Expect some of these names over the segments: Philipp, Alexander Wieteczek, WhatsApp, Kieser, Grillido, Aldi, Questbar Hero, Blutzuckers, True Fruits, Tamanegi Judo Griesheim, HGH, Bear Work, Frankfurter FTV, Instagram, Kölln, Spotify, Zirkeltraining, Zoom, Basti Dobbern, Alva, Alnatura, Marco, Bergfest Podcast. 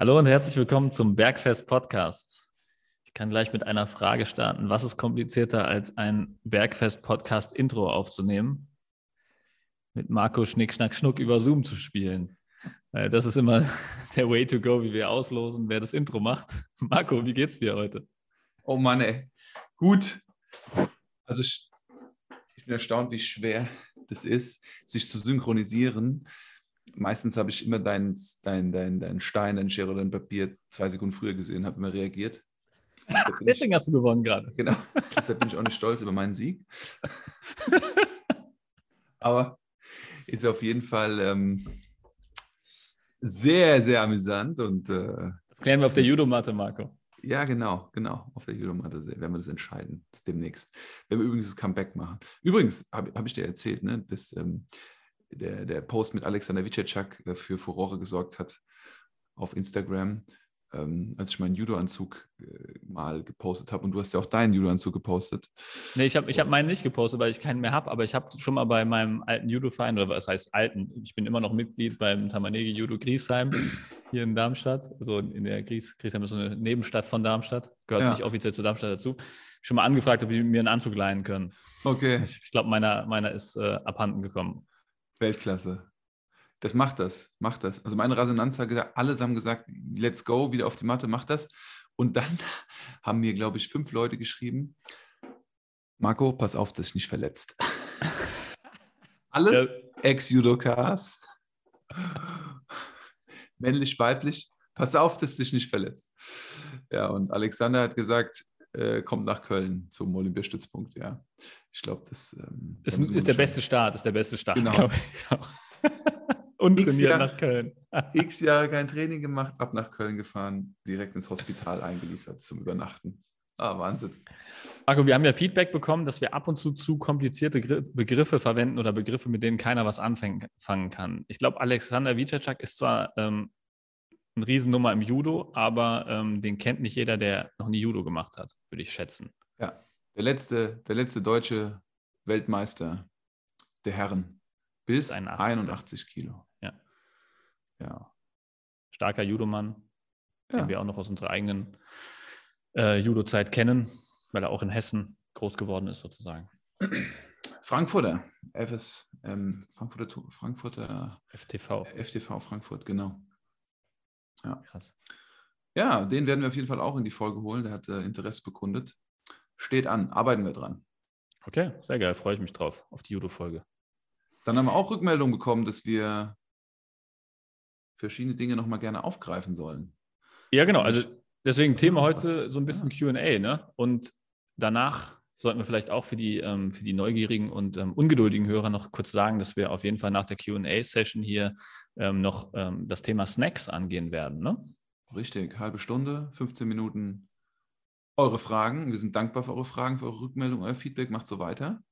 Hallo und herzlich willkommen zum Bergfest Podcast. Ich kann gleich mit einer Frage starten. Was ist komplizierter, als ein Bergfest Podcast Intro aufzunehmen? Mit Marco Schnick, Schnack, Schnuck über Zoom zu spielen. Das ist immer der Way to go, wie wir auslosen, wer das Intro macht. Marco, wie geht's dir heute? Oh Mann, ey. Gut. Also ich bin erstaunt, wie schwer das ist, sich zu synchronisieren. Meistens habe ich immer deinen Stein, deinen Schere oder dein Papier 2 Sekunden früher gesehen, habe immer reagiert. Deswegen hast du gewonnen gerade. Genau, deshalb bin ich auch nicht stolz über meinen Sieg. Aber ist auf jeden Fall sehr, sehr amüsant. Und das klären wir auf der Judomatte, Marco. Ja, genau. Auf der Judomatte werden wir das entscheiden demnächst. Wenn wir übrigens das Comeback machen. Übrigens, hab ich dir erzählt, ne, dass der Post mit Alexander Wieteczek für Furore gesorgt hat auf Instagram, als ich meinen Judo-Anzug mal gepostet habe. Und du hast ja auch deinen Judo-Anzug gepostet. Nee, ich hab meinen nicht gepostet, weil ich keinen mehr habe. Aber ich habe schon mal bei meinem alten Judo-Verein, oder was heißt alten? Ich bin immer noch Mitglied beim Tamanegi Judo Griesheim hier in Darmstadt. Also in der Griesheim ist so eine Nebenstadt von Darmstadt. Gehört nicht offiziell zu Darmstadt dazu. Schon mal angefragt, ob die mir einen Anzug leihen können. Okay. Ich glaube, meiner ist abhanden gekommen. Weltklasse. Das macht das. Also meine Resonanz hat gesagt, alle haben gesagt, let's go, wieder auf die Matte, mach das. Und dann haben mir, glaube ich, 5 Leute geschrieben, Marco, pass auf, dass ich nicht verletzt. Alles Ex-Judokas, männlich, weiblich, pass auf, dass dich nicht verletzt. Ja, und Alexander hat gesagt, kommt nach Köln zum Olympiastützpunkt, ja. Ich glaube, das ist der beste Start. Genau. Und trainiert nach Köln. X Jahre kein Training gemacht, ab nach Köln gefahren, direkt ins Hospital eingeliefert zum Übernachten. Ah, Wahnsinn. Marco, wir haben ja Feedback bekommen, dass wir ab und zu komplizierte Begriffe verwenden oder Begriffe, mit denen keiner was anfangen kann. Ich glaube, Alexander Wieteczek ist zwar eine Riesennummer im Judo, aber den kennt nicht jeder, der noch nie Judo gemacht hat, würde ich schätzen. Ja, der letzte deutsche Weltmeister der Herren bis 81 Kilo. Ja. Starker Judomann, den wir auch noch aus unserer eigenen Judo-Zeit kennen, weil er auch in Hessen groß geworden ist sozusagen. Frankfurter FTV Frankfurt, genau. Ja. Krass. Ja, den werden wir auf jeden Fall auch in die Folge holen. Der hat Interesse bekundet. Steht an, arbeiten wir dran. Okay, sehr geil, freue ich mich drauf, auf die Judo-Folge. Dann haben wir auch Rückmeldung bekommen, dass wir verschiedene Dinge nochmal gerne aufgreifen sollen. Ja, genau, also deswegen Thema heute so ein bisschen Q&A, ne? Und danach sollten wir vielleicht auch für die neugierigen und ungeduldigen Hörer noch kurz sagen, dass wir auf jeden Fall nach der Q&A-Session hier noch das Thema Snacks angehen werden, ne? Richtig, halbe Stunde, 15 Minuten eure Fragen. Wir sind dankbar für eure Fragen, für eure Rückmeldung, euer Feedback. Macht so weiter.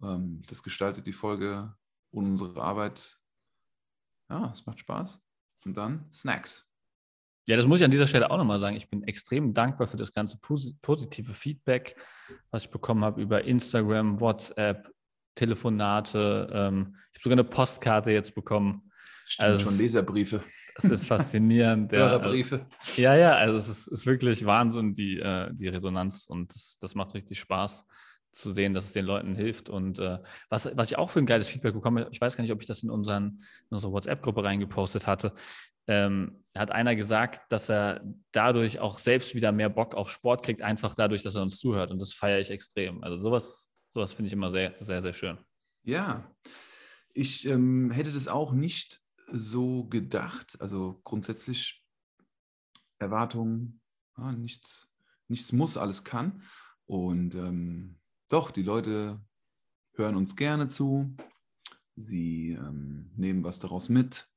Das gestaltet die Folge und unsere Arbeit. Ja, es macht Spaß. Und dann Snacks. Ja, das muss ich an dieser Stelle auch nochmal sagen. Ich bin extrem dankbar für das ganze positive Feedback, was ich bekommen habe über Instagram, WhatsApp, Telefonate. Ich habe sogar eine Postkarte jetzt bekommen. Stimmt, also schon Leserbriefe. Das ist faszinierend. Leserbriefe. Ja, also es ist wirklich Wahnsinn, die Resonanz. Und das macht richtig Spaß zu sehen, dass es den Leuten hilft. Und was ich auch für ein geiles Feedback bekommen habe, ich weiß gar nicht, ob ich das in unsere WhatsApp-Gruppe reingepostet hatte, hat einer gesagt, dass er dadurch auch selbst wieder mehr Bock auf Sport kriegt, einfach dadurch, dass er uns zuhört. Und das feiere ich extrem. Also sowas finde ich immer sehr, sehr, sehr schön. Ja, ich hätte das auch nicht so gedacht. Also grundsätzlich Erwartungen, nichts muss, alles kann. Und doch, die Leute hören uns gerne zu, sie nehmen was daraus mit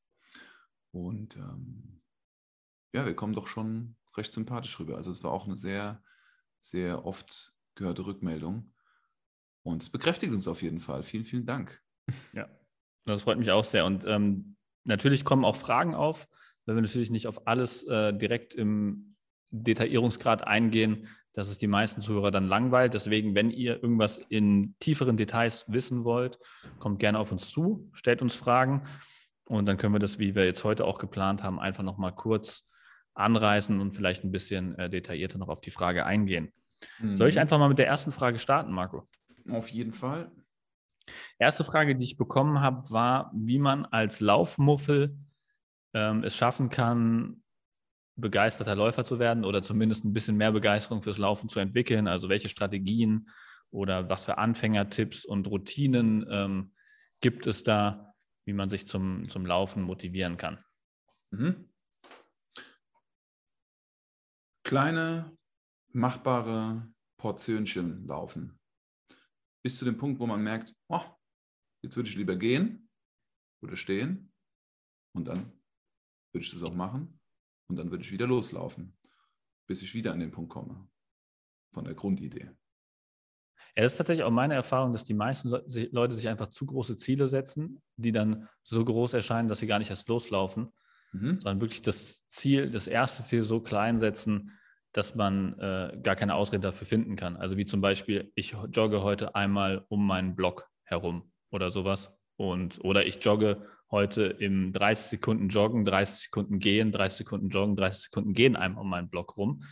und wir kommen doch schon recht sympathisch rüber. Also es war auch eine sehr, sehr oft gehörte Rückmeldung und es bekräftigt uns auf jeden Fall. Vielen, vielen Dank. Ja, das freut mich auch sehr und natürlich kommen auch Fragen auf, weil wir natürlich nicht auf alles direkt im Detaillierungsgrad eingehen, dass es die meisten Zuhörer dann langweilt. Deswegen, wenn ihr irgendwas in tieferen Details wissen wollt, kommt gerne auf uns zu, stellt uns Fragen und dann können wir das, wie wir jetzt heute auch geplant haben, einfach nochmal kurz anreißen und vielleicht ein bisschen detaillierter noch auf die Frage eingehen. Mhm. Soll ich einfach mal mit der ersten Frage starten, Marco? Auf jeden Fall. Erste Frage, die ich bekommen habe, war, wie man als Laufmuffel es schaffen kann, begeisterter Läufer zu werden oder zumindest ein bisschen mehr Begeisterung fürs Laufen zu entwickeln. Also welche Strategien oder was für Anfängertipps und Routinen gibt es da, wie man sich zum Laufen motivieren kann? Mhm. Kleine, machbare Portionchen laufen. Bis zu dem Punkt, wo man merkt, oh, jetzt würde ich lieber gehen oder stehen und dann würde ich das auch machen und dann würde ich wieder loslaufen, bis ich wieder an den Punkt komme von der Grundidee. Ja, das ist tatsächlich auch meine Erfahrung, dass die meisten Leute sich einfach zu große Ziele setzen, die dann so groß erscheinen, dass sie gar nicht erst loslaufen, sondern wirklich das erste Ziel so klein setzen, dass man gar keine Ausrede dafür finden kann. Also wie zum Beispiel, ich jogge heute einmal um meinen Block herum oder sowas. Oder ich jogge heute im 30 Sekunden joggen, 30 Sekunden gehen, 30 Sekunden joggen, 30 Sekunden gehen einmal um meinen Block rum.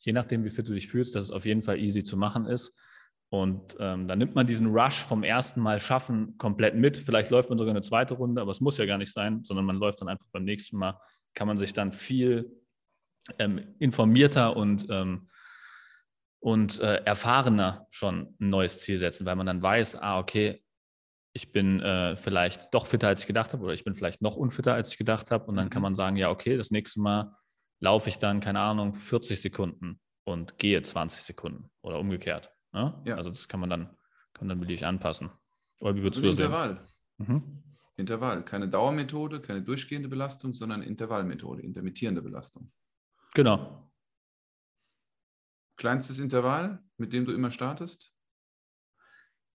Je nachdem, wie fit du dich fühlst, dass es auf jeden Fall easy zu machen ist. Und dann nimmt man diesen Rush vom ersten Mal schaffen komplett mit. Vielleicht läuft man sogar eine zweite Runde, aber es muss ja gar nicht sein, sondern man läuft dann einfach beim nächsten Mal, kann man sich dann viel informierter und erfahrener schon ein neues Ziel setzen, weil man dann weiß, okay, ich bin vielleicht doch fitter, als ich gedacht habe, oder ich bin vielleicht noch unfitter, als ich gedacht habe, und dann kann man sagen, ja, okay, das nächste Mal laufe ich dann, keine Ahnung, 40 Sekunden und gehe 20 Sekunden oder umgekehrt. Ne? Ja. Also das kann man dann beliebig anpassen. Oder wie würdest du das sehen? Intervall. Keine Dauermethode, keine durchgehende Belastung, sondern Intervallmethode, intermittierende Belastung. Genau. Kleinstes Intervall, mit dem du immer startest?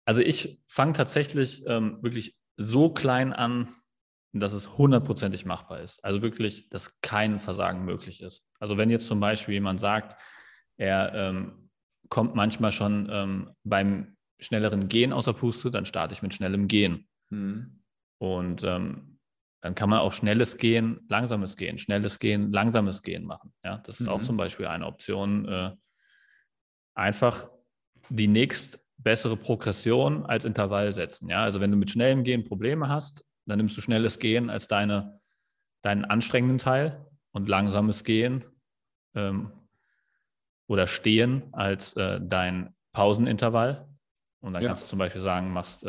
Also ich fange tatsächlich wirklich so klein an, dass es 100%ig machbar ist. Also wirklich, dass kein Versagen möglich ist. Also wenn jetzt zum Beispiel jemand sagt, er kommt manchmal schon beim schnelleren Gehen außer Puste, dann starte ich mit schnellem Gehen. Und dann kann man auch schnelles Gehen, langsames Gehen machen. Ja, das ist auch zum Beispiel eine Option. Einfach die nächst bessere Progression als Intervall setzen. Ja, also wenn du mit schnellem Gehen Probleme hast, dann nimmst du schnelles Gehen als deinen anstrengenden Teil und langsames Gehen oder Stehen als dein Pausenintervall. Und dann kannst du zum Beispiel sagen, machst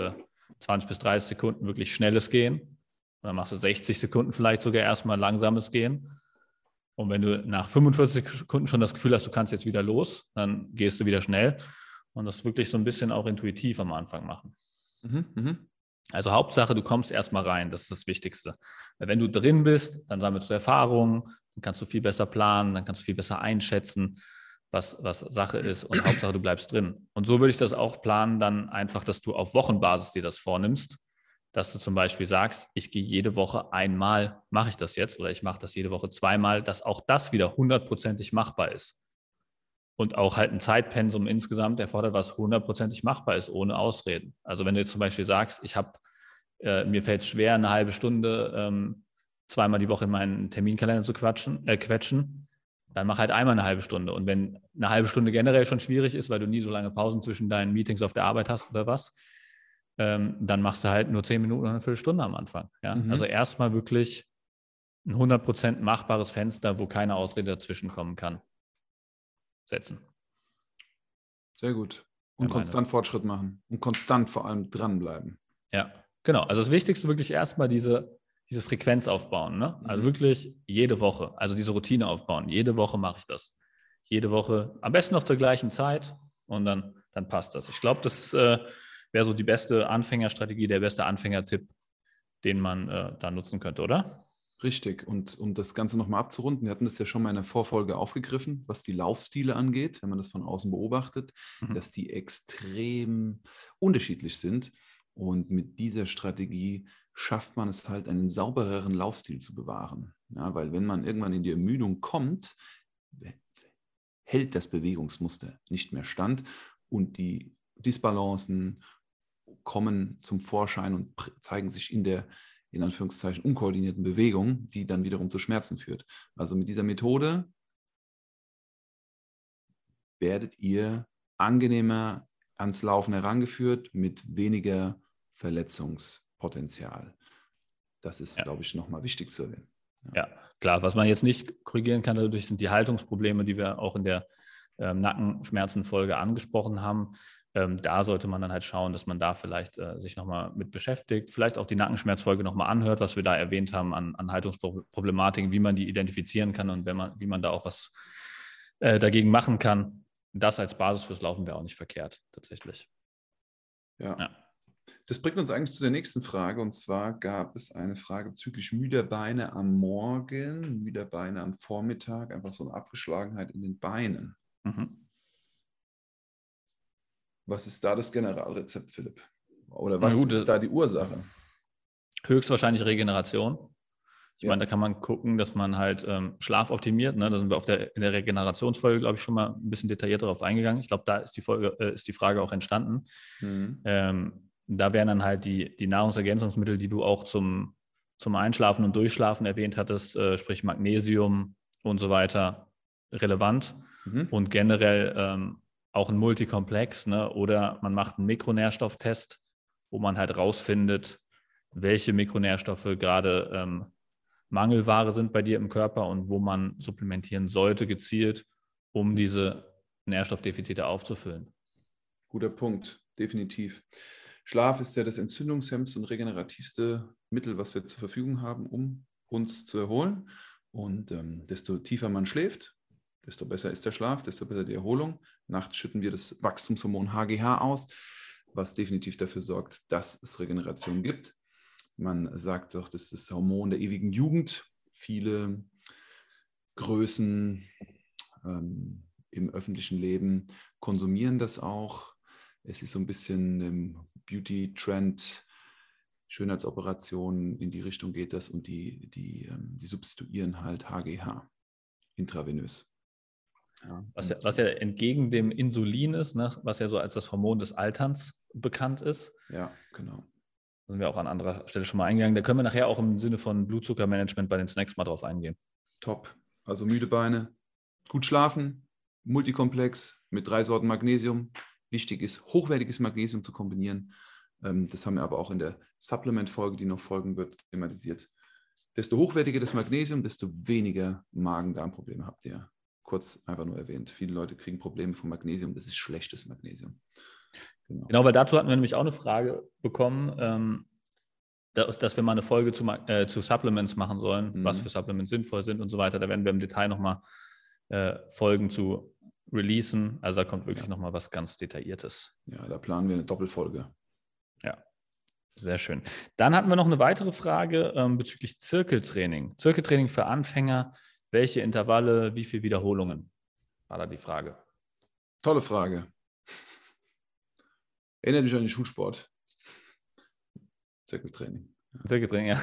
20 bis 30 Sekunden wirklich schnelles Gehen. Und dann machst du 60 Sekunden vielleicht sogar erstmal langsames Gehen. Und wenn du nach 45 Sekunden schon das Gefühl hast, du kannst jetzt wieder los, dann gehst du wieder schnell und das wirklich so ein bisschen auch intuitiv am Anfang machen. Also Hauptsache, du kommst erstmal rein, das ist das Wichtigste. Weil wenn du drin bist, dann sammelst du Erfahrungen, dann kannst du viel besser planen, dann kannst du viel besser einschätzen, was Sache ist, und Hauptsache, du bleibst drin. Und so würde ich das auch planen, dann einfach, dass du auf Wochenbasis dir das vornimmst. Dass du zum Beispiel sagst, ich gehe jede Woche einmal, mache ich das jetzt, oder ich mache das jede Woche zweimal, dass auch das wieder 100%ig machbar ist. Und auch halt ein Zeitpensum insgesamt erfordert, was 100%ig machbar ist, ohne Ausreden. Also wenn du jetzt zum Beispiel sagst, mir fällt es schwer, eine halbe Stunde zweimal die Woche in meinen Terminkalender zu quetschen, dann mach halt einmal eine halbe Stunde. Und wenn eine halbe Stunde generell schon schwierig ist, weil du nie so lange Pausen zwischen deinen Meetings auf der Arbeit hast oder was, dann machst du halt nur 10 Minuten oder eine Viertelstunde am Anfang. Ja? Also erstmal wirklich ein 100% machbares Fenster, wo keine Ausrede dazwischen kommen kann, setzen. Sehr gut. Und konstant Fortschritt machen. Und konstant vor allem dranbleiben. Ja, genau. Also das Wichtigste wirklich erstmal diese Frequenz aufbauen. Ne? Also wirklich jede Woche. Also diese Routine aufbauen. Jede Woche mache ich das. Jede Woche. Am besten noch zur gleichen Zeit. Und dann passt das. Ich glaube, das wäre so die beste Anfängerstrategie, der beste Anfängertipp, den man da nutzen könnte, oder? Richtig. Und um das Ganze nochmal abzurunden, wir hatten das ja schon mal in der Vorfolge aufgegriffen, was die Laufstile angeht, wenn man das von außen beobachtet, dass die extrem unterschiedlich sind. Und mit dieser Strategie schafft man es halt, einen saubereren Laufstil zu bewahren. Ja, weil wenn man irgendwann in die Ermüdung kommt, hält das Bewegungsmuster nicht mehr stand und die Disbalancen kommen zum Vorschein und zeigen sich in der in Anführungszeichen unkoordinierten Bewegung, die dann wiederum zu Schmerzen führt. Also mit dieser Methode werdet ihr angenehmer ans Laufen herangeführt mit weniger Verletzungspotenzial. Das ist, glaube ich, nochmal wichtig zu erwähnen. Ja, klar. Was man jetzt nicht korrigieren kann, dadurch sind die Haltungsprobleme, die wir auch in der Nackenschmerzenfolge angesprochen haben. Da sollte man dann halt schauen, dass man da vielleicht sich nochmal mit beschäftigt, vielleicht auch die Nackenschmerzfolge nochmal anhört, was wir da erwähnt haben an Haltungsproblematiken, wie man die identifizieren kann und wie man da auch was dagegen machen kann. Das als Basis fürs Laufen wäre auch nicht verkehrt, tatsächlich. Ja. Das bringt uns eigentlich zu der nächsten Frage, und zwar gab es eine Frage bezüglich müder Beine am Morgen, müder Beine am Vormittag, einfach so eine Abgeschlagenheit in den Beinen. Mhm. Was ist da das Generalrezept, Philipp? Oder was ist da die Ursache? Höchstwahrscheinlich Regeneration. Ich meine, da kann man gucken, dass man halt Schlaf optimiert. Ne? Da sind wir in der Regenerationsfolge, glaube ich, schon mal ein bisschen detaillierter drauf eingegangen. Ich glaube, da ist die Frage auch entstanden. Mhm. Da wären dann halt die Nahrungsergänzungsmittel, die du auch zum Einschlafen und Durchschlafen erwähnt hattest, sprich Magnesium und so weiter, relevant. Mhm. Und generell auch ein Multikomplex, ne? Oder man macht einen Mikronährstofftest, wo man halt rausfindet, welche Mikronährstoffe gerade Mangelware sind bei dir im Körper und wo man supplementieren sollte, gezielt, um diese Nährstoffdefizite aufzufüllen. Guter Punkt, definitiv. Schlaf ist ja das entzündungshemmendste und regenerativste Mittel, was wir zur Verfügung haben, um uns zu erholen. Und desto tiefer man schläft, desto besser ist der Schlaf, desto besser die Erholung. Nachts schütten wir das Wachstumshormon HGH aus, was definitiv dafür sorgt, dass es Regeneration gibt. Man sagt doch, das ist das Hormon der ewigen Jugend. Viele Größen im öffentlichen Leben konsumieren das auch. Es ist so ein bisschen im Beauty-Trend, Schönheitsoperationen, in die Richtung geht das, und die substituieren halt HGH intravenös. Ja, was ja entgegen dem Insulin ist, ne, was ja so als das Hormon des Alterns bekannt ist. Ja, genau. Da sind wir auch an anderer Stelle schon mal eingegangen. Da können wir nachher auch im Sinne von Blutzuckermanagement bei den Snacks mal drauf eingehen. Top. Also müde Beine, gut schlafen, Multikomplex mit 3 Sorten Magnesium. Wichtig ist, hochwertiges Magnesium zu kombinieren. Das haben wir aber auch in der Supplement-Folge, die noch folgen wird, thematisiert. Desto hochwertiger das Magnesium, desto weniger Magen-Darm-Probleme habt ihr. Kurz einfach nur erwähnt. Viele Leute kriegen Probleme von Magnesium. Das ist schlechtes Magnesium. Genau, weil dazu hatten wir nämlich auch eine Frage bekommen, dass wir mal eine Folge zu Supplements machen sollen, was für Supplements sinnvoll sind und so weiter. Da werden wir im Detail nochmal Folgen zu releasen. Also da kommt wirklich nochmal was ganz Detailliertes. Ja, da planen wir eine Doppelfolge. Ja, sehr schön. Dann hatten wir noch eine weitere Frage bezüglich Zirkeltraining. Zirkeltraining für Anfänger, welche Intervalle, wie viele Wiederholungen? War da die Frage. Tolle Frage. Erinnert mich an den Schulsport. Zirkeltraining. Ja. Zirkeltraining, ja.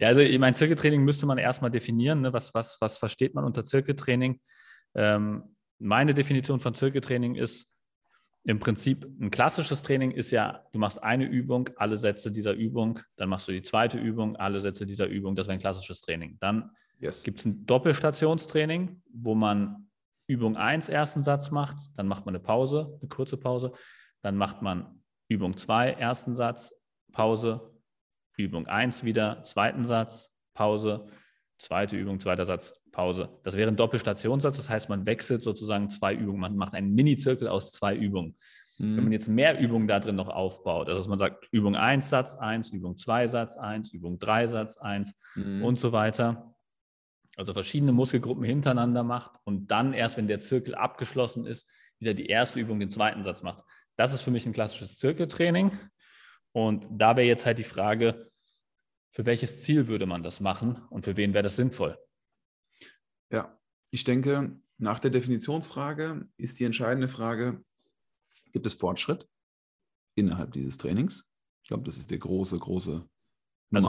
Ja, also ich meine, Zirkeltraining müsste man erstmal definieren. Ne? Was versteht man unter Zirkeltraining? Meine Definition von Zirkeltraining ist im Prinzip, ein klassisches Training ist ja, du machst eine Übung, alle Sätze dieser Übung, dann machst du die zweite Übung, alle Sätze dieser Übung. Das wäre ein klassisches Training. Dann gibt es ein Doppelstationstraining, wo man Übung 1 ersten Satz macht, dann macht man eine Pause, eine kurze Pause. Dann macht man Übung 2, ersten Satz, Pause, Übung 1 wieder, zweiten Satz, Pause, zweite Übung, zweiter Satz, Pause. Das wäre ein Doppelstationssatz, das heißt, man wechselt sozusagen 2 Übungen, man macht einen Mini-Zirkel aus 2 Übungen. Mhm. Wenn man jetzt mehr Übungen da drin noch aufbaut, also dass man sagt, Übung 1, Satz 1, Übung 2, Satz 1, Übung 3, Satz 1 und so weiter, also verschiedene Muskelgruppen hintereinander macht und dann erst, wenn der Zirkel abgeschlossen ist, wieder die erste Übung, den zweiten Satz macht. Das ist für mich ein klassisches Zirkeltraining, und da wäre jetzt halt die Frage, für welches Ziel würde man das machen und für wen wäre das sinnvoll? Ja, ich denke, nach der Definitionsfrage ist die entscheidende Frage, gibt es Fortschritt innerhalb dieses Trainings? Ich glaube, das ist der große Nummer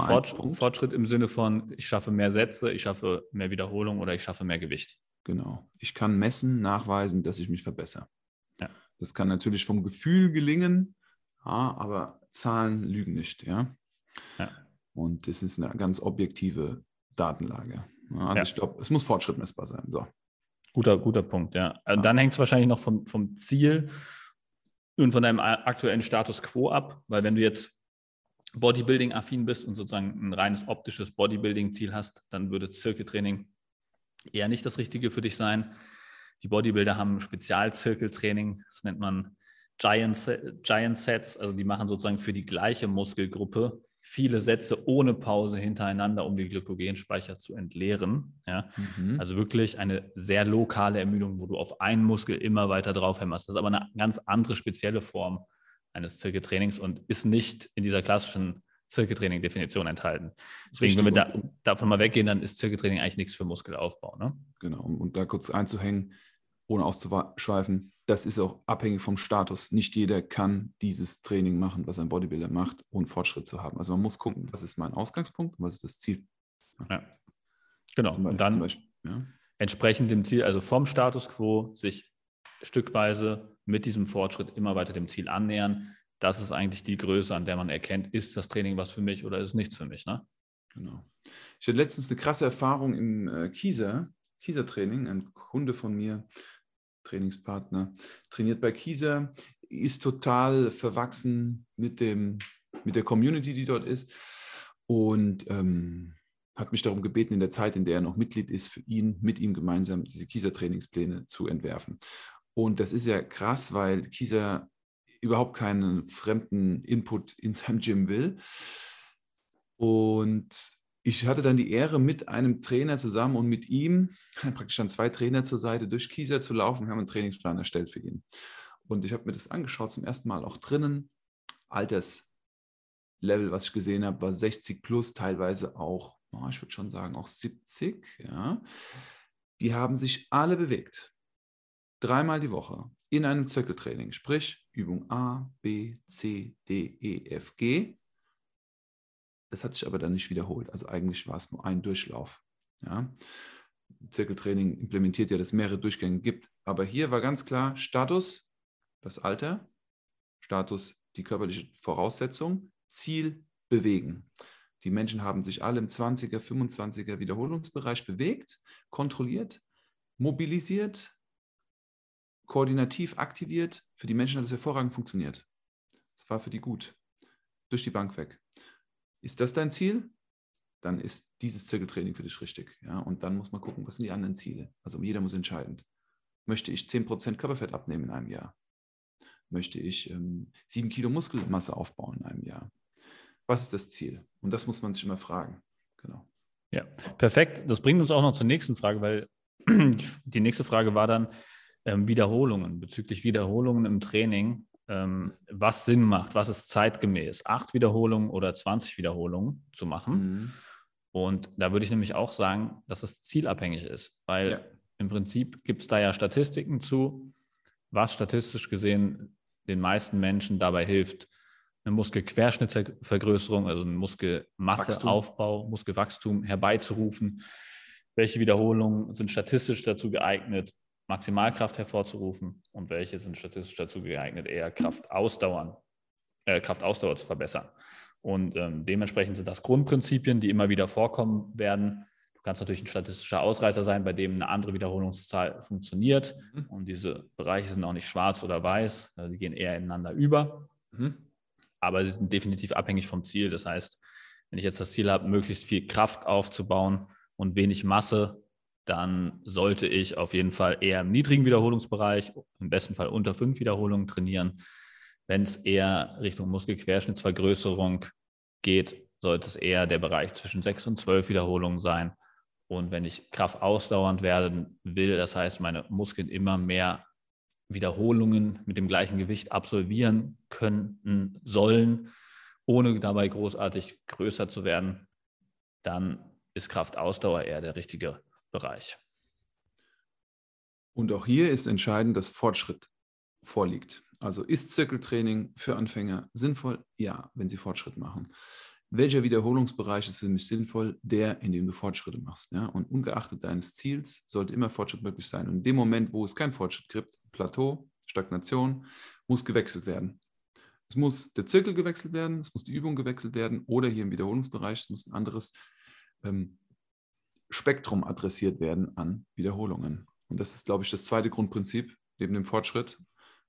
1 Punkt. Also Fortschritt im Sinne von, ich schaffe mehr Sätze, ich schaffe mehr Wiederholung oder ich schaffe mehr Gewicht. Genau. Ich kann messen, nachweisen, dass ich mich verbessere. Das kann natürlich vom Gefühl gelingen, aber Zahlen lügen nicht. Ja? Ja. Und das ist eine ganz objektive Datenlage. Also ich glaube, es muss Fortschritt messbar sein. So. Guter Punkt, ja. Also dann hängt es wahrscheinlich noch vom Ziel und von deinem aktuellen Status quo ab, weil wenn du jetzt Bodybuilding-affin bist und sozusagen ein reines optisches Bodybuilding-Ziel hast, dann würde Zirkeltraining eher nicht das Richtige für dich sein. Die Bodybuilder haben Spezial-Zirkeltraining, das nennt man Giant Sets, also die machen sozusagen für die gleiche Muskelgruppe viele Sätze ohne Pause hintereinander, um die Glykogenspeicher zu entleeren. Ja? Mhm. Also wirklich eine sehr lokale Ermüdung, wo du auf einen Muskel immer weiter draufhämmerst. Das ist aber eine ganz andere spezielle Form eines Zirkeltrainings und ist nicht in dieser klassischen Zirkeltraining-Definition enthalten. Deswegen, wenn wir davon mal weggehen, dann ist Zirkeltraining eigentlich nichts für Muskelaufbau. Ne? Genau, und da kurz einzuhängen, ohne auszuschweifen, das ist auch abhängig vom Status. Nicht jeder kann dieses Training machen, was ein Bodybuilder macht, ohne Fortschritt zu haben. Also man muss gucken, was ist mein Ausgangspunkt und was ist das Ziel. Ja. Genau, und dann entsprechend dem Ziel, also vom Status quo, sich stückweise mit diesem Fortschritt immer weiter dem Ziel annähern. Das ist eigentlich die Größe, an der man erkennt, ist das Training was für mich oder ist es nichts für mich. Ne? Genau. Ich hatte letztens eine krasse Erfahrung im Kieser-Training. Ein Kunde von mir, Trainingspartner, trainiert bei Kieser, ist total verwachsen mit der Community, die dort ist und hat mich darum gebeten, in der Zeit, in der er noch Mitglied ist, für ihn, mit ihm gemeinsam diese Kieser-Trainingspläne zu entwerfen. Und das ist ja krass, weil Kieser überhaupt keinen fremden Input in seinem Gym will. Und ich hatte dann die Ehre, mit einem Trainer zusammen und mit ihm, praktisch dann zwei Trainer zur Seite, durch Kieser zu laufen. Wir haben einen Trainingsplan erstellt für ihn. Und ich habe mir das angeschaut, zum ersten Mal auch drinnen. Alterslevel, was ich gesehen habe, war 60 plus, teilweise auch, ich würde schon sagen, auch 70. Ja. Die haben sich alle bewegt. Dreimal die Woche in einem Zirkeltraining, sprich Übung A, B, C, D, E, F, G. Das hat sich aber dann nicht wiederholt. Also eigentlich war es nur ein Durchlauf. Ja. Zirkeltraining implementiert ja, dass es mehrere Durchgänge gibt. Aber hier war ganz klar Status, das Alter, Status, die körperliche Voraussetzung, Ziel, bewegen. Die Menschen haben sich alle im 20er, 25er Wiederholungsbereich bewegt, kontrolliert, mobilisiert, koordinativ aktiviert. Für die Menschen hat es hervorragend funktioniert. Es war für die gut. Durch die Bank weg. Ist das dein Ziel? Dann ist dieses Zirkeltraining für dich richtig. Ja? Und dann muss man gucken, was sind die anderen Ziele? Also jeder muss entscheiden. Möchte ich 10% Körperfett abnehmen in einem Jahr? Möchte ich 7 Kilo Muskelmasse aufbauen in einem Jahr? Was ist das Ziel? Und das muss man sich immer fragen. Genau. Ja, perfekt. Das bringt uns auch noch zur nächsten Frage, weil die nächste Frage war dann, Wiederholungen, bezüglich Wiederholungen im Training, was Sinn macht, was ist zeitgemäß, 8 Wiederholungen oder 20 Wiederholungen zu machen. Mhm. Und da würde ich nämlich auch sagen, dass es zielabhängig ist, weil im Prinzip gibt es da ja Statistiken zu, was statistisch gesehen den meisten Menschen dabei hilft, eine Muskelquerschnittsvergrößerung, also einen Muskelmasseaufbau, Muskelwachstum herbeizurufen, welche Wiederholungen sind statistisch dazu geeignet, Maximalkraft hervorzurufen und welche sind statistisch dazu geeignet, eher Kraftausdauer zu verbessern. Und dementsprechend sind das Grundprinzipien, die immer wieder vorkommen werden. Du kannst natürlich ein statistischer Ausreißer sein, bei dem eine andere Wiederholungszahl funktioniert. Mhm. Und diese Bereiche sind auch nicht schwarz oder weiß, also die gehen eher ineinander über. Mhm. Aber sie sind definitiv abhängig vom Ziel. Das heißt, wenn ich jetzt das Ziel habe, möglichst viel Kraft aufzubauen und wenig Masse, dann sollte ich auf jeden Fall eher im niedrigen Wiederholungsbereich, im besten Fall unter 5 Wiederholungen trainieren. Wenn es eher Richtung Muskelquerschnittsvergrößerung geht, sollte es eher der Bereich zwischen 6 und 12 Wiederholungen sein. Und wenn ich kraftausdauernd werden will, das heißt, meine Muskeln immer mehr Wiederholungen mit dem gleichen Gewicht absolvieren könnten, sollen, ohne dabei großartig größer zu werden, dann ist Kraftausdauer eher der richtige Bereich. Und auch hier ist entscheidend, dass Fortschritt vorliegt. Also ist Zirkeltraining für Anfänger sinnvoll? Ja, wenn sie Fortschritt machen. Welcher Wiederholungsbereich ist für mich sinnvoll? Der, in dem du Fortschritte machst. Ja? Und ungeachtet deines Ziels sollte immer Fortschritt möglich sein. Und in dem Moment, wo es keinen Fortschritt gibt, Plateau, Stagnation, muss gewechselt werden. Es muss der Zirkel gewechselt werden, es muss die Übung gewechselt werden oder hier im Wiederholungsbereich, es muss ein anderes Spektrum adressiert werden an Wiederholungen. Und das ist, glaube ich, das zweite Grundprinzip neben dem Fortschritt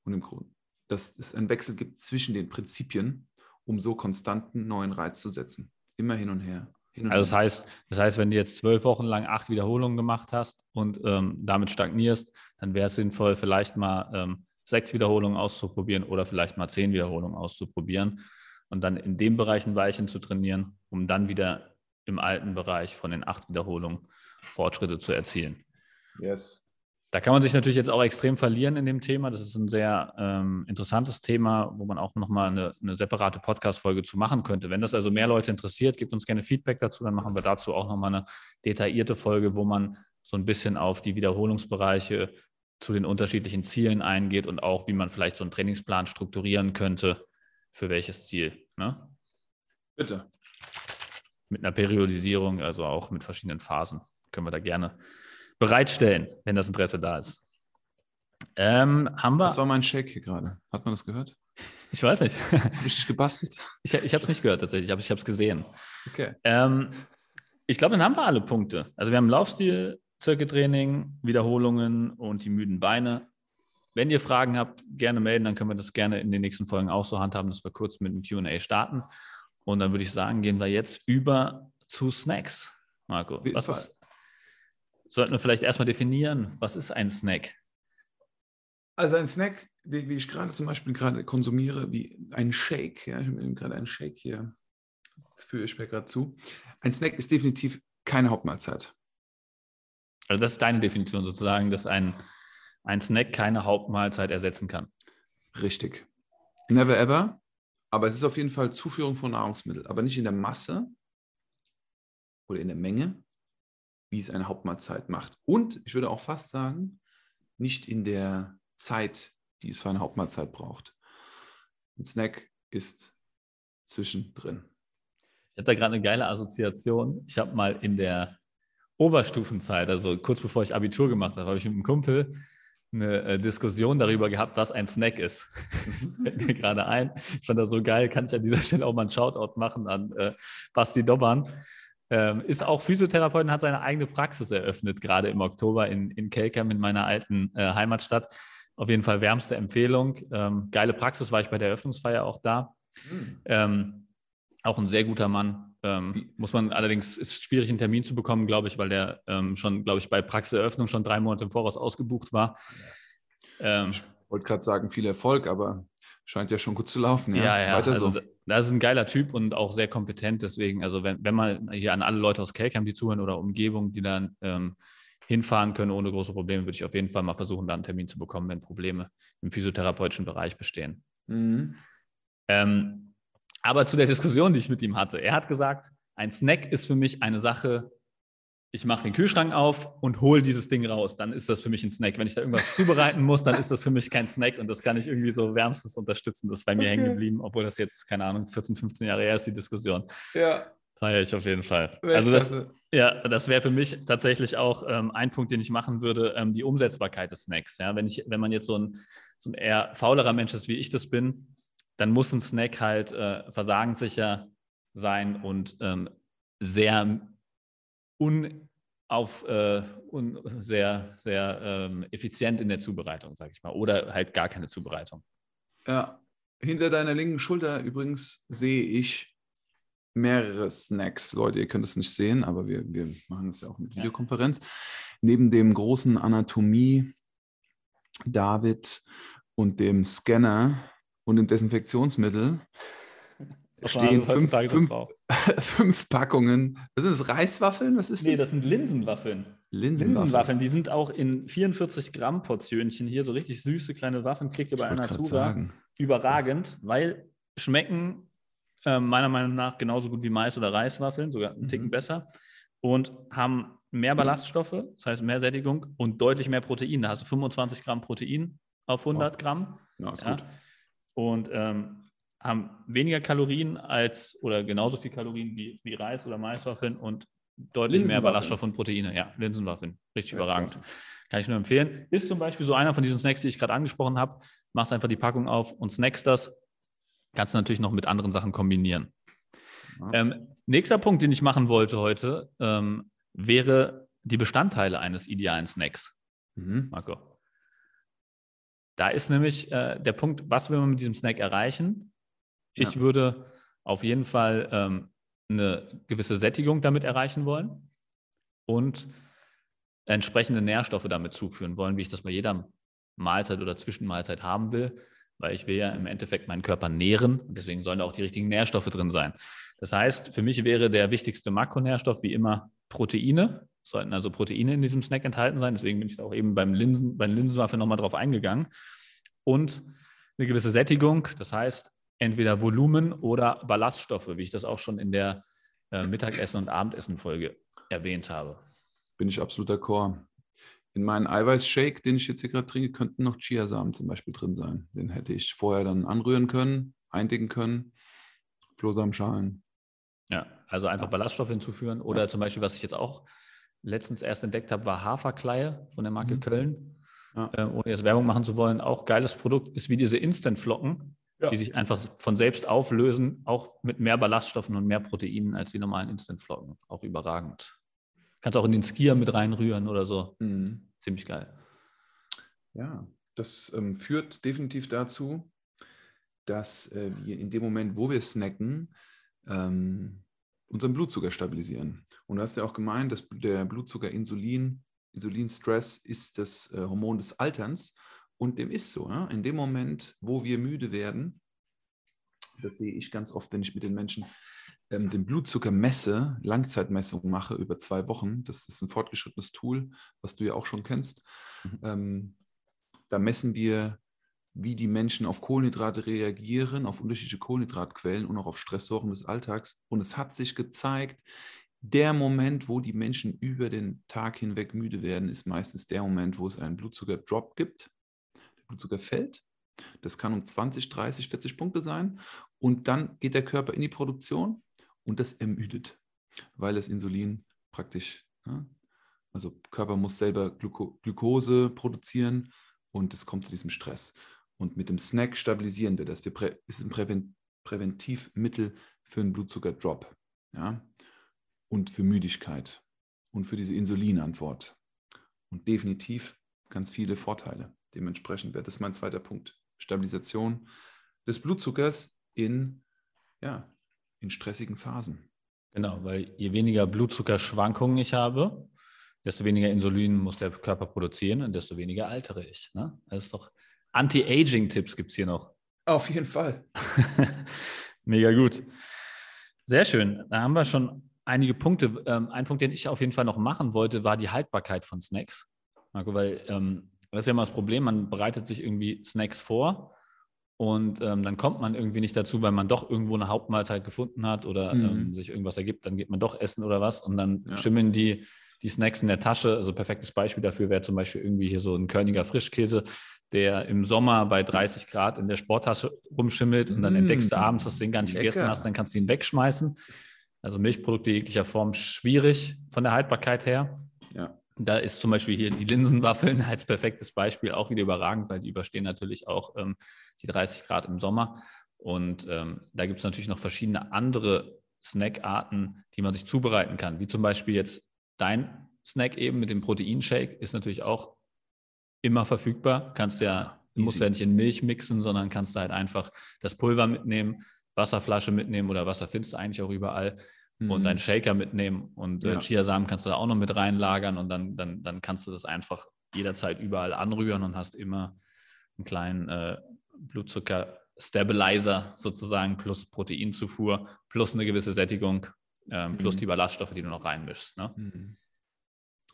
und dem Grund, dass es einen Wechsel gibt zwischen den Prinzipien, um so konstanten neuen Reiz zu setzen. Immer hin und her. Also das heißt, wenn du jetzt 12 Wochen lang 8 Wiederholungen gemacht hast und damit stagnierst, dann wäre es sinnvoll, vielleicht mal 6 Wiederholungen auszuprobieren oder vielleicht mal 10 Wiederholungen auszuprobieren und dann in dem Bereich ein Weilchen zu trainieren, um dann wieder im alten Bereich von den 8 Wiederholungen Fortschritte zu erzielen. Yes. Da kann man sich natürlich jetzt auch extrem verlieren in dem Thema. Das ist ein sehr interessantes Thema, wo man auch nochmal eine separate Podcast-Folge zu machen könnte. Wenn das also mehr Leute interessiert, gebt uns gerne Feedback dazu. Dann machen wir dazu auch nochmal eine detaillierte Folge, wo man so ein bisschen auf die Wiederholungsbereiche zu den unterschiedlichen Zielen eingeht und auch, wie man vielleicht so einen Trainingsplan strukturieren könnte, für welches Ziel. Ne? Bitte. Mit einer Periodisierung, also auch mit verschiedenen Phasen, können wir da gerne bereitstellen, wenn das Interesse da ist. Haben wir... Das war mein Shake hier gerade. Hat man das gehört? Ich weiß nicht. Habe ich gebastelt? Ich habe es nicht gehört tatsächlich, aber ich habe es gesehen. Okay. Ich glaube, dann haben wir alle Punkte. Also wir haben Laufstil, Zirkeltraining, Wiederholungen und die müden Beine. Wenn ihr Fragen habt, gerne melden, dann können wir das gerne in den nächsten Folgen auch so handhaben, dass wir kurz mit dem Q&A starten. Und dann würde ich sagen, gehen wir jetzt über zu Snacks. Marco, was ist? Sollten wir vielleicht erstmal definieren, was ist ein Snack? Also ein Snack, wie ich gerade zum Beispiel konsumiere, wie ein Shake. Ja, ich nehme gerade einen Shake hier. Das führe ich mir gerade zu. Ein Snack ist definitiv keine Hauptmahlzeit. Also das ist deine Definition sozusagen, dass ein Snack keine Hauptmahlzeit ersetzen kann. Richtig. Never ever. Aber es ist auf jeden Fall Zuführung von Nahrungsmitteln. Aber nicht in der Masse oder in der Menge, wie es eine Hauptmahlzeit macht. Und ich würde auch fast sagen, nicht in der Zeit, die es für eine Hauptmahlzeit braucht. Ein Snack ist zwischendrin. Ich habe da gerade eine geile Assoziation. Ich habe mal in der Oberstufenzeit, also kurz bevor ich Abitur gemacht habe, habe ich mit einem Kumpel eine Diskussion darüber gehabt, was ein Snack ist. Fällt mir gerade ein. Ich fand das so geil, kann ich an dieser Stelle auch mal einen Shoutout machen an Basti Dobbern. Ist auch Physiotherapeut und hat seine eigene Praxis eröffnet, gerade im Oktober in Kelkheim in meiner alten Heimatstadt. Auf jeden Fall wärmste Empfehlung. Geile Praxis, war ich bei der Eröffnungsfeier auch da. Auch ein sehr guter Mann. Muss man allerdings, ist schwierig, einen Termin zu bekommen, glaube ich, weil der schon, glaube ich, bei Praxiseröffnung schon 3 Monate im Voraus ausgebucht war. Ich wollte gerade sagen, viel Erfolg, aber scheint ja schon gut zu laufen. Ja. Weiter also so. Das ist ein geiler Typ und auch sehr kompetent. Deswegen, also wenn man hier an alle Leute aus Kelkheim, die zuhören oder Umgebung, die dann hinfahren können ohne große Probleme, würde ich auf jeden Fall mal versuchen, da einen Termin zu bekommen, wenn Probleme im physiotherapeutischen Bereich bestehen. Mhm. Aber zu der Diskussion, die ich mit ihm hatte. Er hat gesagt, ein Snack ist für mich eine Sache, ich mache den Kühlschrank auf und hole dieses Ding raus. Dann ist das für mich ein Snack. Wenn ich da irgendwas zubereiten muss, dann ist das für mich kein Snack. Und das kann ich irgendwie so wärmstens unterstützen. Das ist bei mir hängen geblieben, obwohl das jetzt, keine Ahnung, 14, 15 Jahre her ist, die Diskussion. Ja. Feiere ich auf jeden Fall. Also das wäre für mich tatsächlich auch ein Punkt, den ich machen würde, die Umsetzbarkeit des Snacks. Ja, wenn man jetzt so ein eher faulerer Mensch ist, wie ich das bin, dann muss ein Snack halt versagenssicher sein und sehr effizient in der Zubereitung, sage ich mal. Oder halt gar keine Zubereitung. Ja, hinter deiner linken Schulter übrigens sehe ich mehrere Snacks. Leute, ihr könnt es nicht sehen, aber wir machen es ja auch mit Videokonferenz. Ja. Neben dem großen Anatomie David und dem Scanner und im Desinfektionsmittel stehen 5 Packungen. Was sind das, Reiswaffeln? Was ist das? Nee, das sind Linsenwaffeln. Linsenwaffeln, die sind auch in 44 Gramm Portionchen hier, so richtig süße kleine Waffeln, kriegt ihr bei einer Natura überragend, weil schmecken meiner Meinung nach genauso gut wie Mais- oder Reiswaffeln, sogar einen Ticken besser und haben mehr Ballaststoffe, das heißt mehr Sättigung und deutlich mehr Protein. Da hast du 25 Gramm Protein auf 100 Gramm. Ja, ist gut. Und haben weniger Kalorien als oder genauso viel Kalorien wie Reis oder Maiswaffeln und deutlich mehr Ballaststoffe und Proteine. Ja, Linsenwaffeln. Richtig überragend. Klasse. Kann ich nur empfehlen. Ist zum Beispiel so einer von diesen Snacks, die ich gerade angesprochen habe. Machst einfach die Packung auf und snackst das. Kannst du natürlich noch mit anderen Sachen kombinieren. Ja. Nächster Punkt, den ich machen wollte heute, wäre die Bestandteile eines idealen Snacks. Marco. Da ist nämlich der Punkt, was will man mit diesem Snack erreichen? Ich würde auf jeden Fall eine gewisse Sättigung damit erreichen wollen und entsprechende Nährstoffe damit zuführen wollen, wie ich das bei jeder Mahlzeit oder Zwischenmahlzeit haben will, weil ich will ja im Endeffekt meinen Körper nähren und deswegen sollen da auch die richtigen Nährstoffe drin sein. Das heißt, für mich wäre der wichtigste Makronährstoff wie immer Proteine. Es sollten also Proteine in diesem Snack enthalten sein, deswegen bin ich auch eben beim Linsenwaffeln nochmal drauf eingegangen. Und eine gewisse Sättigung, das heißt entweder Volumen oder Ballaststoffe, wie ich das auch schon in der Mittagessen- und Abendessen-Folge erwähnt habe. Bin ich absolut d'accord. In meinen Eiweißshake, den ich jetzt hier gerade trinke, könnten noch Chiasamen zum Beispiel drin sein. Den hätte ich vorher dann anrühren können, eindicken können, Flohsamenschalen. Ja, also einfach Ballaststoffe hinzuführen. Oder zum Beispiel, was ich jetzt auch letztens erst entdeckt habe, war Haferkleie von der Marke Kölln. Ja. Ohne jetzt Werbung machen zu wollen, auch geiles Produkt, ist wie diese Instant-Flocken, die sich einfach von selbst auflösen, auch mit mehr Ballaststoffen und mehr Proteinen als die normalen Instant-Flocken. Auch überragend. Kannst auch in den Skier mit reinrühren oder so. Ziemlich geil. Ja, das führt definitiv dazu, dass wir in dem Moment, wo wir snacken, unseren Blutzucker stabilisieren. Und du hast ja auch gemeint, dass der Blutzucker Insulinstress ist das Hormon des Alterns. Und dem ist so. Ne? In dem Moment, wo wir müde werden, das sehe ich ganz oft, wenn ich mit den Menschen den Blutzucker messe, Langzeitmessung mache über 2 Wochen. Das ist ein fortgeschrittenes Tool, was du ja auch schon kennst. Da messen wir, wie die Menschen auf Kohlenhydrate reagieren, auf unterschiedliche Kohlenhydratquellen und auch auf Stressoren des Alltags. Und es hat sich gezeigt, der Moment, wo die Menschen über den Tag hinweg müde werden, ist meistens der Moment, wo es einen Blutzuckerdrop gibt. Der Blutzucker fällt. Das kann um 20, 30, 40 Punkte sein. Und dann geht der Körper in die Produktion und das ermüdet, weil das Insulin praktisch, also Körper muss selber Glucose produzieren und es kommt zu diesem Stress. Und mit dem Snack stabilisieren wir das. Ist ein Präventivmittel für einen Blutzuckerdrop, und für Müdigkeit und für diese Insulinantwort. Und definitiv ganz viele Vorteile. Dementsprechend wäre das mein zweiter Punkt. Stabilisation des Blutzuckers in stressigen Phasen. Genau, weil je weniger Blutzuckerschwankungen ich habe, desto weniger Insulin muss der Körper produzieren und desto weniger altere ich. Ne? Das ist doch Anti-Aging-Tipps gibt es hier noch. Auf jeden Fall. Mega gut. Sehr schön. Da haben wir schon einige Punkte. Ein Punkt, den ich auf jeden Fall noch machen wollte, war die Haltbarkeit von Snacks. Marco, weil das ist ja immer das Problem, man bereitet sich irgendwie Snacks vor und dann kommt man irgendwie nicht dazu, weil man doch irgendwo eine Hauptmahlzeit gefunden hat oder sich irgendwas ergibt, dann geht man doch essen oder was und dann schimmeln die Snacks in der Tasche. Also perfektes Beispiel dafür wäre zum Beispiel irgendwie hier so ein Körniger Frischkäse, der im Sommer bei 30 Grad in der Sporttasche rumschimmelt und dann entdeckst du abends, dass du den gar nicht gegessen hast, dann kannst du ihn wegschmeißen. Also Milchprodukte jeglicher Form schwierig von der Haltbarkeit her. Ja. Da ist zum Beispiel hier die Linsenwaffeln als perfektes Beispiel auch wieder überragend, weil die überstehen natürlich auch die 30 Grad im Sommer. Und da gibt es natürlich noch verschiedene andere Snackarten, die man sich zubereiten kann, wie zum Beispiel jetzt dein Snack eben mit dem Proteinshake ist natürlich auch immer verfügbar. Musst ja nicht in Milch mixen, sondern kannst da halt einfach das Pulver mitnehmen, Wasserflasche mitnehmen oder Wasser findest du eigentlich auch überall. Und einen Shaker mitnehmen und Chiasamen kannst du da auch noch mit reinlagern und dann kannst du das einfach jederzeit überall anrühren und hast immer einen kleinen Blutzucker-Stabilizer sozusagen plus Proteinzufuhr, plus eine gewisse Sättigung, plus die Ballaststoffe, die du noch reinmischst. Ne?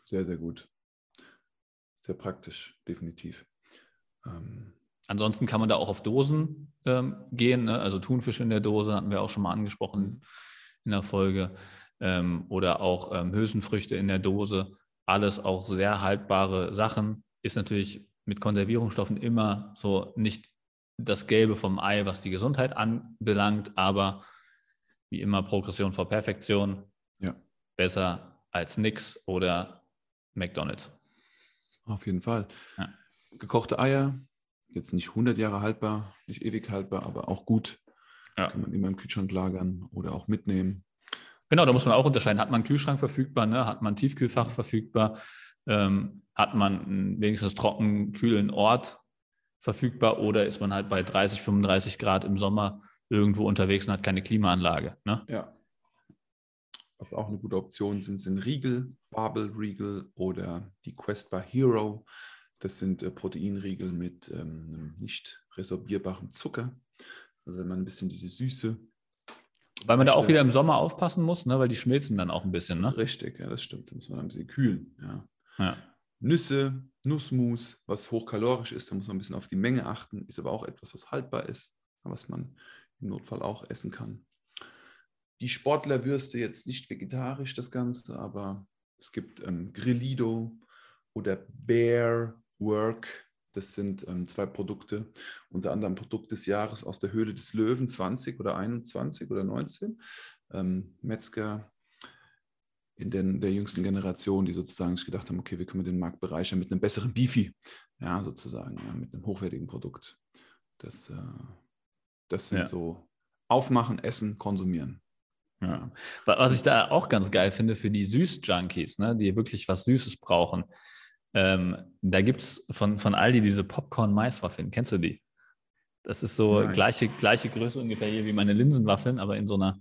Sehr, sehr gut. Sehr praktisch, definitiv. Ansonsten kann man da auch auf Dosen gehen, ne? Also Thunfisch in der Dose hatten wir auch schon mal angesprochen. In der Folge oder auch Hülsenfrüchte in der Dose, alles auch sehr haltbare Sachen, ist natürlich mit Konservierungsstoffen immer so nicht das Gelbe vom Ei, was die Gesundheit anbelangt, aber wie immer Progression vor Perfektion, besser als nix oder McDonald's. Auf jeden Fall. Ja. Gekochte Eier, jetzt nicht 100 Jahre haltbar, nicht ewig haltbar, aber auch gut. Ja. Kann man immer im Kühlschrank lagern oder auch mitnehmen. Genau, da muss man auch unterscheiden. Hat man einen Kühlschrank verfügbar, ne? Hat man ein Tiefkühlfach verfügbar? Hat man einen wenigstens trocken kühlen Ort verfügbar oder ist man halt bei 30, 35 Grad im Sommer irgendwo unterwegs und hat keine Klimaanlage? Ne? Ja. Was auch eine gute Option sind, sind Riegel, Barbell-Riegel oder die Questbar Hero. Das sind Proteinriegel mit einem nicht resorbierbaren Zucker. Also wenn man ein bisschen diese Süße. Weil man da auch wieder im Sommer aufpassen muss, ne? Weil die schmilzen dann auch ein bisschen. Ne? Richtig, ja, das stimmt. Da muss man ein bisschen kühlen. Ja. Ja. Nüsse, Nussmus, was hochkalorisch ist, da muss man ein bisschen auf die Menge achten. Ist aber auch etwas, was haltbar ist, was man im Notfall auch essen kann. Die Sportlerwürste jetzt nicht vegetarisch, das Ganze, aber es gibt Grillido oder Bear Work. Das sind zwei Produkte, unter anderem Produkt des Jahres aus der Höhle des Löwen 20 oder 21 oder 19. Metzger in der jüngsten Generation, die sozusagen sich gedacht haben, okay, wir können den Markt bereichern mit einem besseren Beefy, ja, sozusagen, ja, mit einem hochwertigen Produkt. Das sind so aufmachen, essen, konsumieren. Ja. Was ich da auch ganz geil finde für die Süß-Junkies, ne, die wirklich was Süßes brauchen, da gibt es von Aldi diese Popcorn-Maiswaffeln. Kennst du die? Das ist so gleiche Größe ungefähr hier wie meine Linsenwaffeln, aber in so einer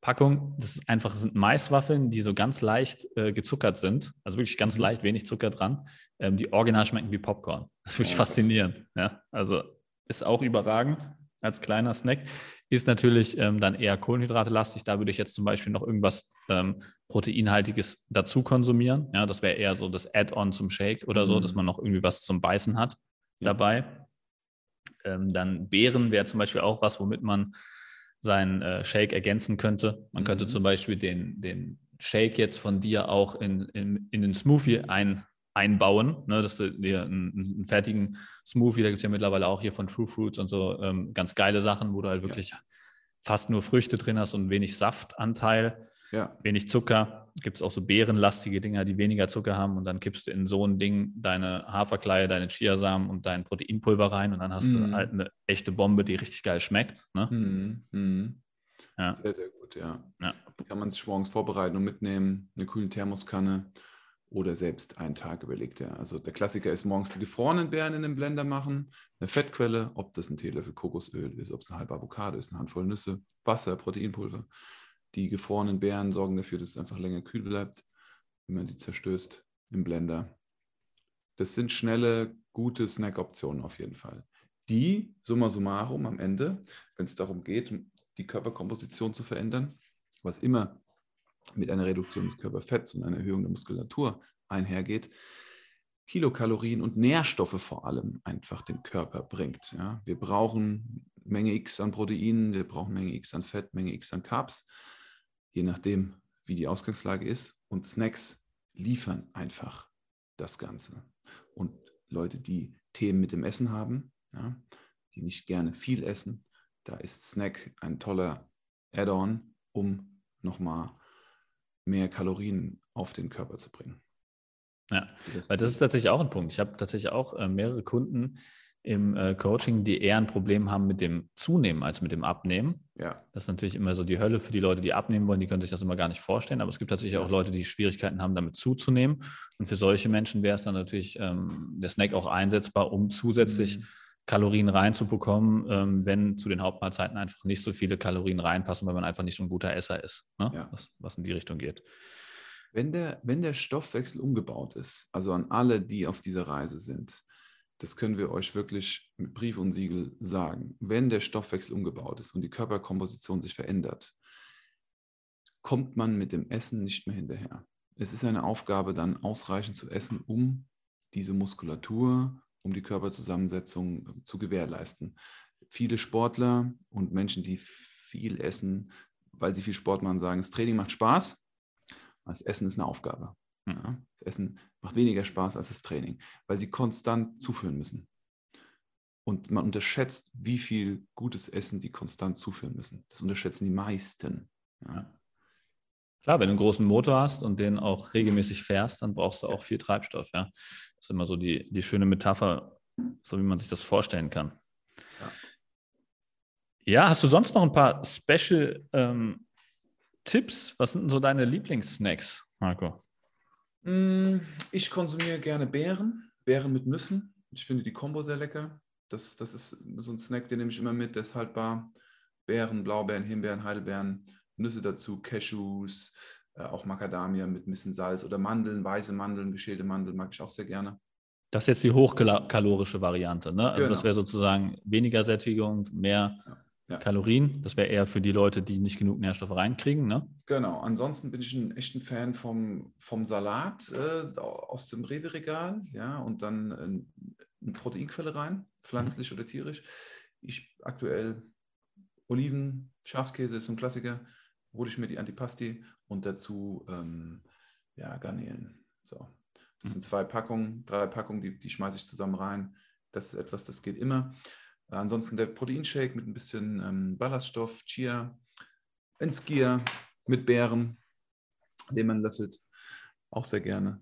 Packung. Das ist einfach, das sind Maiswaffeln, die so ganz leicht gezuckert sind. Also wirklich ganz leicht, wenig Zucker dran. Die original schmecken wie Popcorn. Das ist wirklich faszinierend. Ja? Also ist auch überragend als kleiner Snack. Ist natürlich dann eher kohlenhydratelastig. Da würde ich jetzt zum Beispiel noch irgendwas Proteinhaltiges dazu konsumieren. Ja, das wäre eher so das Add-on zum Shake oder so, dass man noch irgendwie was zum Beißen hat dabei. Dann Beeren wäre zum Beispiel auch was, womit man seinen Shake ergänzen könnte. Man könnte zum Beispiel den Shake jetzt von dir auch in den Smoothie einbauen, ne, dass du dir einen fertigen Smoothie, da gibt es ja mittlerweile auch hier von True Fruits und so ganz geile Sachen, wo du halt wirklich fast nur Früchte drin hast und wenig Saftanteil, wenig Zucker. Gibt es auch so beerenlastige Dinger, die weniger Zucker haben und dann kippst du in so ein Ding deine Haferkleie, deine Chiasamen und dein Proteinpulver rein und dann hast du halt eine echte Bombe, die richtig geil schmeckt. Ne? Ja. Sehr, sehr gut, ja. Kann man sich morgens vorbereiten und mitnehmen, eine kühle Thermoskanne. Oder selbst einen Tag überlegt er. Also der Klassiker ist morgens die gefrorenen Beeren in den Blender machen, eine Fettquelle, ob das ein Teelöffel Kokosöl ist, ob es eine halbe Avocado ist, eine Handvoll Nüsse, Wasser, Proteinpulver. Die gefrorenen Beeren sorgen dafür, dass es einfach länger kühl bleibt, wenn man die zerstößt im Blender. Das sind schnelle, gute Snack-Optionen auf jeden Fall. Die, summa summarum, am Ende, wenn es darum geht, die Körperkomposition zu verändern, was immer mit einer Reduktion des Körperfetts und einer Erhöhung der Muskulatur einhergeht, Kilokalorien und Nährstoffe vor allem einfach dem Körper bringt. Ja? Wir brauchen Menge X an Proteinen, wir brauchen Menge X an Fett, Menge X an Carbs, je nachdem, wie die Ausgangslage ist. Und Snacks liefern einfach das Ganze. Und Leute, die Themen mit dem Essen haben, ja, die nicht gerne viel essen, da ist Snack ein toller Add-on, um nochmal mehr Kalorien auf den Körper zu bringen. Ja, weil das ist tatsächlich auch ein Punkt. Ich habe tatsächlich auch mehrere Kunden im Coaching, die eher ein Problem haben mit dem Zunehmen als mit dem Abnehmen. Ja. Das ist natürlich immer so die Hölle für die Leute, die abnehmen wollen. Die können sich das immer gar nicht vorstellen. Aber es gibt tatsächlich auch Leute, die Schwierigkeiten haben, damit zuzunehmen. Und für solche Menschen wäre es dann natürlich der Snack auch einsetzbar, um zusätzlich Kalorien reinzubekommen, wenn zu den Hauptmahlzeiten einfach nicht so viele Kalorien reinpassen, weil man einfach nicht so ein guter Esser ist, ne? Ja. Was in die Richtung geht. Wenn der Stoffwechsel umgebaut ist, also an alle, die auf dieser Reise sind, das können wir euch wirklich mit Brief und Siegel sagen, wenn der Stoffwechsel umgebaut ist und die Körperkomposition sich verändert, kommt man mit dem Essen nicht mehr hinterher. Es ist eine Aufgabe, dann ausreichend zu essen, um diese Muskulatur, um die Körperzusammensetzung zu gewährleisten. Viele Sportler und Menschen, die viel essen, weil sie viel Sport machen, sagen, das Training macht Spaß, das Essen ist eine Aufgabe. Ja, das Essen macht weniger Spaß als das Training, weil sie konstant zuführen müssen. Und man unterschätzt, wie viel gutes Essen die konstant zuführen müssen. Das unterschätzen die meisten. Ja. Klar, wenn du einen großen Motor hast und den auch regelmäßig fährst, dann brauchst du auch viel Treibstoff. Ja. Das ist immer so die schöne Metapher, so wie man sich das vorstellen kann. Ja. Ja, hast du sonst noch ein paar Special Tipps? Was sind denn so deine Lieblingssnacks, Marco? Ich konsumiere gerne Beeren mit Nüssen. Ich finde die Kombo sehr lecker. Das ist so ein Snack, den nehme ich immer mit. Der ist haltbar. Beeren, Blaubeeren, Himbeeren, Heidelbeeren, Nüsse dazu, Cashews, auch Macadamia mit ein bisschen Salz oder Mandeln, weiße Mandeln, geschälte Mandeln mag ich auch sehr gerne. Das ist jetzt die hochkalorische Variante, ne? Also genau. Das wäre sozusagen weniger Sättigung, mehr ja. Kalorien. Das wäre eher für die Leute, die nicht genug Nährstoffe reinkriegen, ne? Genau. Ansonsten bin ich ein echter Fan vom Salat aus dem Rewe-Regal, ja, und dann eine Proteinquelle rein, pflanzlich oder tierisch. Ich aktuell Oliven, Schafskäse ist so ein Klassiker, hole ich mir die Antipasti und dazu Garnelen. So. Das sind 3 Packungen, die schmeiße ich zusammen rein. Das ist etwas, das geht immer. Ansonsten der Proteinshake mit ein bisschen Ballaststoff, Chia, ein Skier mit Beeren, den man löffelt, auch sehr gerne.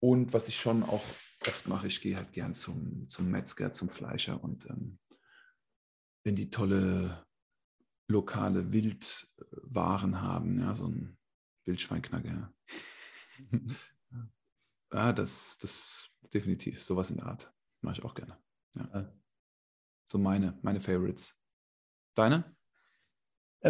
Und was ich schon auch oft mache, ich gehe halt gern zum Metzger, zum Fleischer und in die tolle lokale Wildwaren haben, ja, so ein Wildschweinknacker. Ja, das definitiv, sowas in der Art. Mache ich auch gerne. Ja. So meine Favorites. Deine?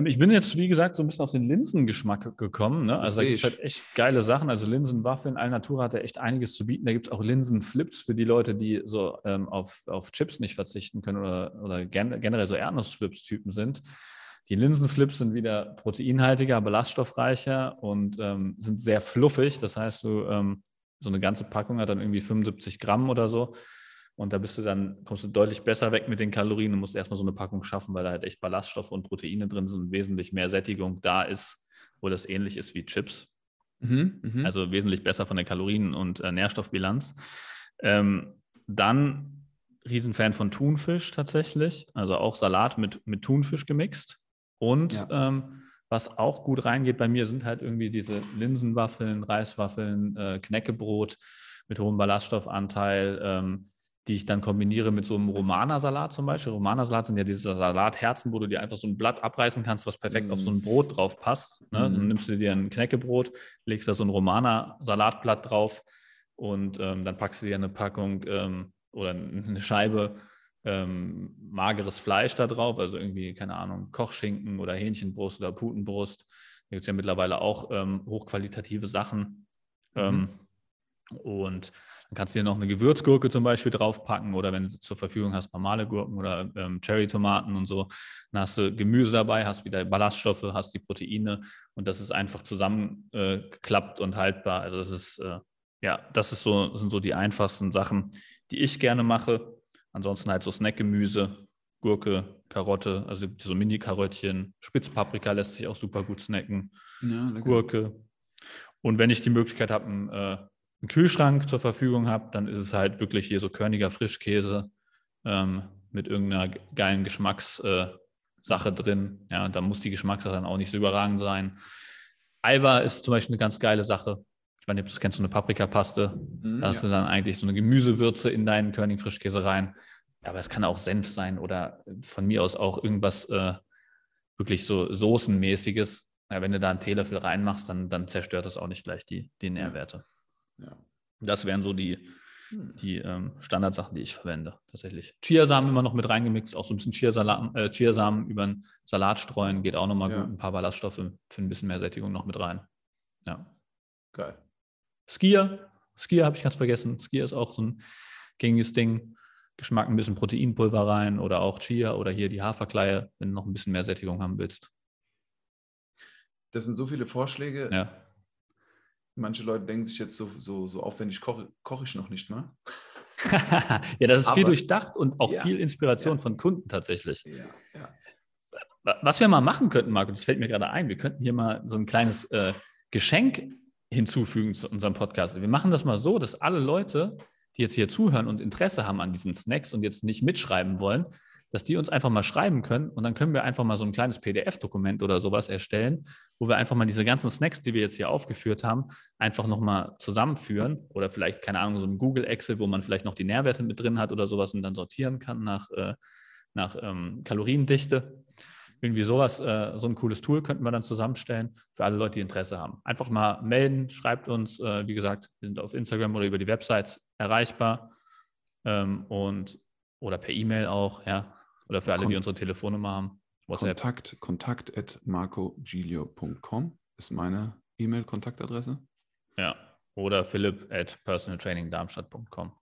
Ich bin jetzt, wie gesagt, so ein bisschen auf den Linsengeschmack gekommen, ne? Also da gibt es halt echt geile Sachen. Also Linsenwaffeln, Alnatura hat ja echt einiges zu bieten. Da gibt es auch Linsenflips für die Leute, die so auf Chips nicht verzichten können oder generell so Erdnussflips-Typen sind. Die Linsenflips sind wieder proteinhaltiger, ballaststoffreicher und sind sehr fluffig. Das heißt, du so eine ganze Packung hat dann irgendwie 75 Gramm oder so. Und da kommst du deutlich besser weg mit den Kalorien und musst erstmal so eine Packung schaffen, weil da halt echt Ballaststoffe und Proteine drin sind und wesentlich mehr Sättigung da ist, wo das ähnlich ist wie Chips. Mhm, also wesentlich besser von der Kalorien- und Nährstoffbilanz. Dann Riesenfan von Thunfisch tatsächlich. Also auch Salat mit Thunfisch gemixt. Und was auch gut reingeht bei mir, sind halt irgendwie diese Linsenwaffeln, Reiswaffeln, Knäckebrot mit hohem Ballaststoffanteil, die ich dann kombiniere mit so einem Romana-Salat zum Beispiel. Romana-Salat sind ja diese Salatherzen, wo du dir einfach so ein Blatt abreißen kannst, was perfekt auf so ein Brot drauf passt, ne? Dann nimmst du dir ein Knäckebrot, legst da so ein Romana-Salatblatt drauf und dann packst du dir eine Packung oder eine Scheibe mageres Fleisch da drauf, also irgendwie, keine Ahnung, Kochschinken oder Hähnchenbrust oder Putenbrust. Da gibt es ja mittlerweile auch hochqualitative Sachen. Und dann kannst du dir noch eine Gewürzgurke zum Beispiel draufpacken oder wenn du zur Verfügung hast, normale Gurken oder Cherrytomaten und so. Dann hast du Gemüse dabei, hast wieder Ballaststoffe, hast die Proteine und das ist einfach zusammengeklappt und haltbar. Also das sind so die einfachsten Sachen, die ich gerne mache. Ansonsten halt so Snackgemüse, Gurke, Karotte, also so Mini-Karöttchen, Spitzpaprika lässt sich auch super gut snacken, ja, Gurke. Und wenn ich die Möglichkeit habe, einen Kühlschrank zur Verfügung habe, dann ist es halt wirklich hier so körniger Frischkäse mit irgendeiner geilen Geschmackssache drin. Ja, da muss die Geschmackssache dann auch nicht so überragend sein. Alva ist zum Beispiel eine ganz geile Sache. Ich meine, das kennst du, eine Paprikapaste. Da hast du dann eigentlich so eine Gemüsewürze in deinen körnigen Frischkäse rein. Aber es kann auch Senf sein oder von mir aus auch irgendwas wirklich so Soßenmäßiges. Ja, wenn du da einen Teelöffel reinmachst, dann zerstört das auch nicht gleich die Nährwerte. Ja. Das wären so die Standardsachen, die ich verwende, tatsächlich. Chiasamen immer noch mit reingemixt, auch so ein bisschen Chiasamen über einen Salat streuen, geht auch nochmal gut. Ein paar Ballaststoffe für ein bisschen mehr Sättigung noch mit rein. Ja. Geil. Skier habe ich ganz vergessen. Skier ist auch so ein gängiges Ding. Geschmack ein bisschen Proteinpulver rein oder auch Chia oder hier die Haferkleie, wenn du noch ein bisschen mehr Sättigung haben willst. Das sind so viele Vorschläge. Ja. Manche Leute denken sich jetzt so aufwendig, koche ich noch nicht mal. Ja, das ist viel durchdacht und auch viel Inspiration von Kunden tatsächlich. Ja. Was wir mal machen könnten, Marco, das fällt mir gerade ein, wir könnten hier mal so ein kleines Geschenk hinzufügen zu unserem Podcast. Wir machen das mal so, dass alle Leute, die jetzt hier zuhören und Interesse haben an diesen Snacks und jetzt nicht mitschreiben wollen, dass die uns einfach mal schreiben können und dann können wir einfach mal so ein kleines PDF-Dokument oder sowas erstellen, wo wir einfach mal diese ganzen Snacks, die wir jetzt hier aufgeführt haben, einfach nochmal zusammenführen oder vielleicht, keine Ahnung, so ein Google Excel, wo man vielleicht noch die Nährwerte mit drin hat oder sowas und dann sortieren kann nach nach Kaloriendichte. Irgendwie sowas, so ein cooles Tool könnten wir dann zusammenstellen für alle Leute, die Interesse haben. Einfach mal melden, schreibt uns, wie gesagt, wir sind auf Instagram oder über die Websites erreichbar oder per E-Mail auch, ja, oder für alle, die unsere Telefonnummer haben. WhatsApp. Kontakt@marcogilio.com ist meine E-Mail-Kontaktadresse. Ja, oder philipp@personaltrainingdarmstadt.com.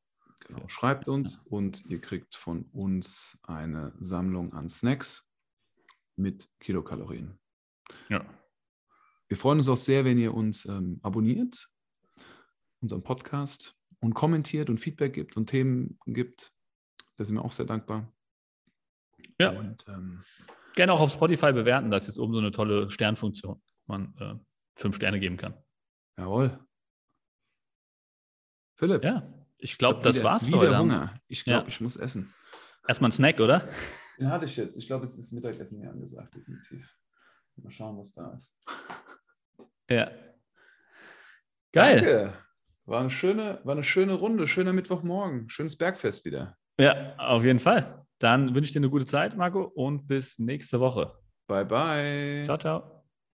Genau, schreibt uns und ihr kriegt von uns eine Sammlung an Snacks mit Kilokalorien. Ja. Wir freuen uns auch sehr, wenn ihr uns abonniert, unseren Podcast, und kommentiert und Feedback gibt und Themen gibt. Da sind wir auch sehr dankbar. Ja. Und gerne auch auf Spotify bewerten. Da ist jetzt oben so eine tolle Sternfunktion, wo man 5 Sterne geben kann. Jawohl. Philipp. Ja, ich glaube, das war's für heute. Wieder Hunger. Ich glaube, ich muss essen. Erstmal ein Snack, oder? Den hatte ich jetzt. Ich glaube, jetzt ist Mittagessen hier angesagt, definitiv. Mal schauen, was da ist. Ja. Geil. Danke. War eine schöne Runde, schöner Mittwochmorgen, schönes Bergfest wieder. Ja, auf jeden Fall. Dann wünsche ich dir eine gute Zeit, Marco, und bis nächste Woche. Bye, bye. Ciao, ciao.